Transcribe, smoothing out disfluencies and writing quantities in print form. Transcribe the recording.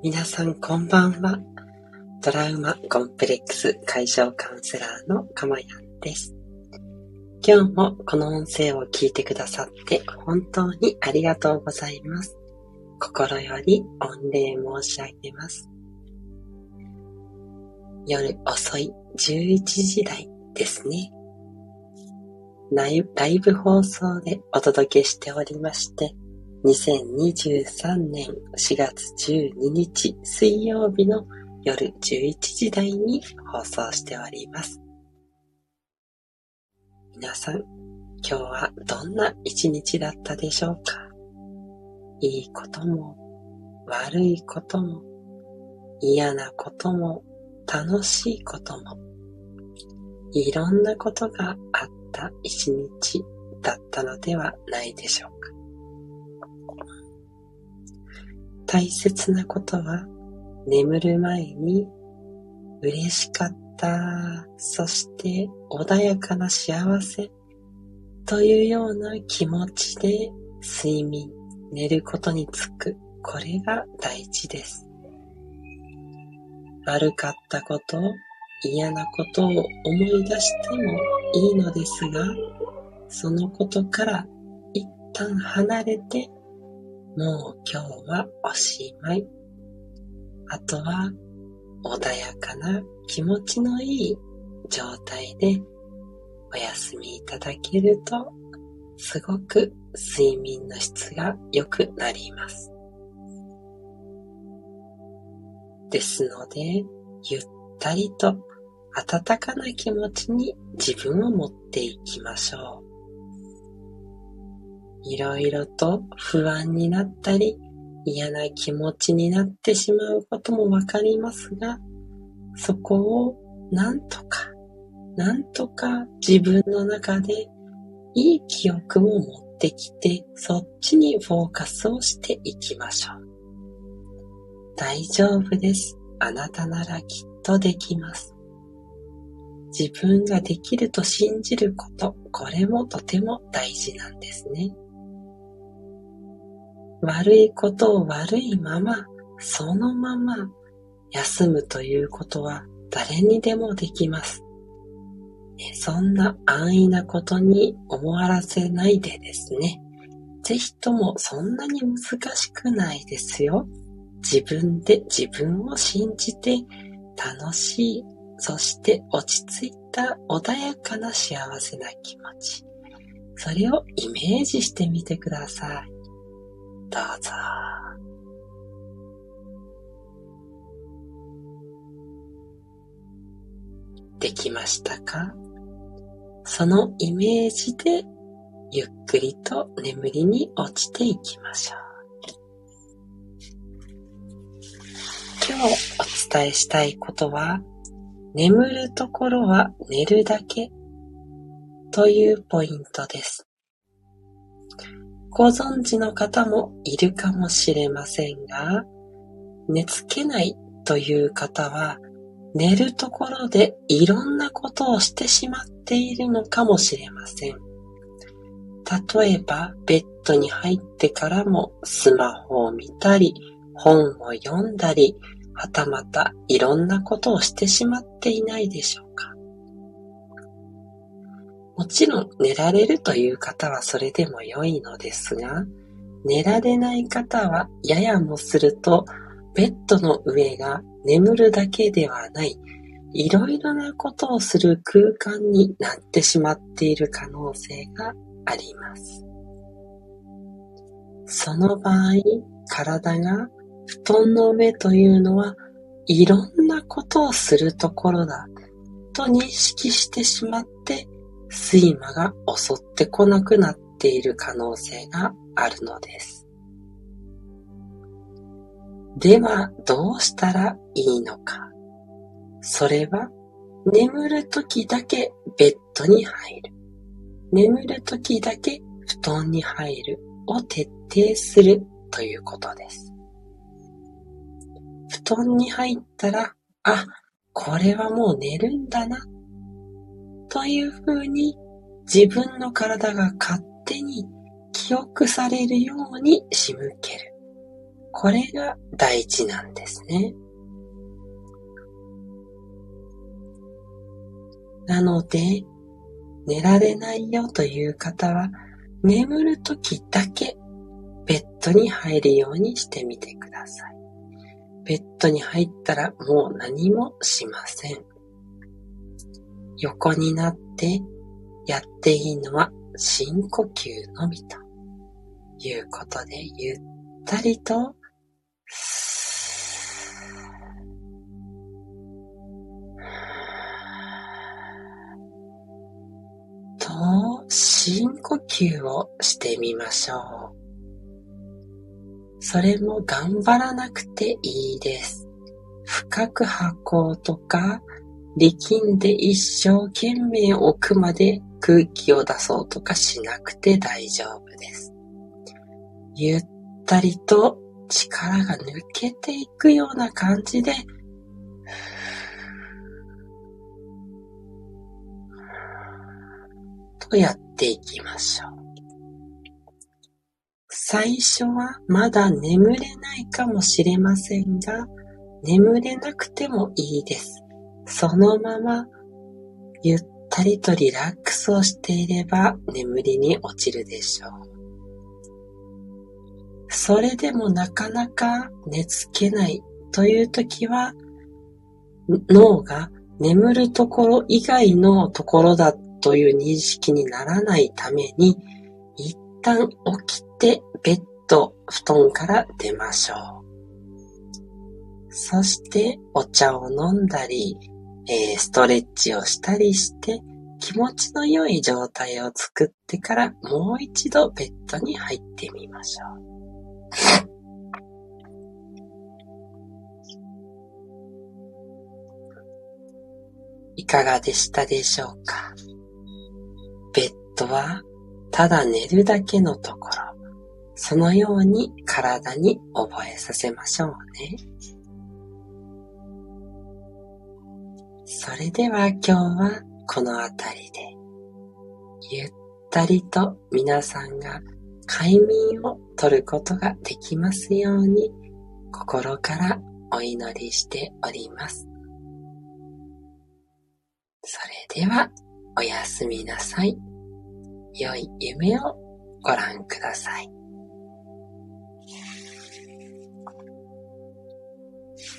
皆さんこんばんは。トラウマコンプレックス解消カウンセラーのかまやんです。今日もこの音声を聞いてくださって本当にありがとうございます。心より御礼申し上げます。夜遅い11時台ですね。ライブ放送でお届けしておりまして、2023年4月12日水曜日の夜11時台に放送しております。皆さん、今日はどんな一日だったでしょうか？いいことも、悪いことも、嫌なことも、楽しいことも、いろんなことがあった一日だったのではないでしょうか。大切なことは、眠る前に嬉しかった、そして穏やかな幸せというような気持ちで睡眠、寝ることにつく、これが大事です。悪かったこと、嫌なことを思い出してもいいのですが、そのことから一旦離れて、もう今日はおしまい。あとは穏やかな気持ちのいい状態でお休みいただけると、すごく睡眠の質が良くなります。ですので、ゆったりと温かな気持ちに自分を持っていきましょう。いろいろと不安になったり嫌な気持ちになってしまうこともわかりますが、そこをなんとか自分の中でいい記憶を持ってきて、そっちにフォーカスをしていきましょう。大丈夫です。あなたならきっとできます。自分ができると信じること、これもとても大事なんですね。悪いことを悪いまま、そのまま休むということは誰にでもできます。そんな安易なことに思わせないでですね。ぜひともそんなに難しくないですよ。自分で自分を信じて楽しい、そして落ち着いた穏やかな幸せな気持ち。それをイメージしてみてください。どうぞ。できましたか？そのイメージでゆっくりと眠りに落ちていきましょう。今日お伝えしたいことは、眠るところは寝るだけというポイントです。ご存知の方もいるかもしれませんが、寝つけないという方は、寝るところでいろんなことをしてしまっているのかもしれません。例えば、ベッドに入ってからもスマホを見たり、本を読んだり、はたまたいろんなことをしてしまっていないでしょうか。もちろん寝られるという方はそれでも良いのですが、寝られない方はややもするとベッドの上が眠るだけではない、いろいろなことをする空間になってしまっている可能性があります。その場合、体が布団の上というのはいろんなことをするところだと認識してしまって睡魔が襲ってこなくなっている可能性があるのです。ではどうしたらいいのか。それは眠るときだけベッドに入る。眠るときだけ布団に入るを徹底するということです。布団に入ったら、あ、これはもう寝るんだな、というふうに自分の体が勝手に記憶されるように仕向ける。これが大事なんですね。なので、寝られないよという方は、眠るときだけベッドに入るようにしてみてください。ベッドに入ったらもう何もしません。横になってやっていいのは深呼吸のみということで、ゆったりと深呼吸をしてみましょう。それも頑張らなくていいです。深く吐こうとか、力んで一生懸命奥まで空気を出そうとかしなくて大丈夫です。ゆったりと力が抜けていくような感じで、やっていきましょう。最初はまだ眠れないかもしれませんが、眠れなくてもいいです。そのままゆったりとリラックスをしていれば眠りに落ちるでしょう。それでもなかなか寝つけないという時は、脳が眠るところ以外のところだという認識にならないために、一旦起きてベッド、布団から出ましょう。そしてお茶を飲んだり、ストレッチをしたりして気持ちの良い状態を作ってから、もう一度ベッドに入ってみましょう。いかがでしたでしょうか。ベッドはただ寝るだけのところ、そのように体に覚えさせましょうね。それでは今日はこのあたりで、ゆったりと皆さんが快眠をとることができますように、心からお祈りしております。それではおやすみなさい。良い夢をご覧ください。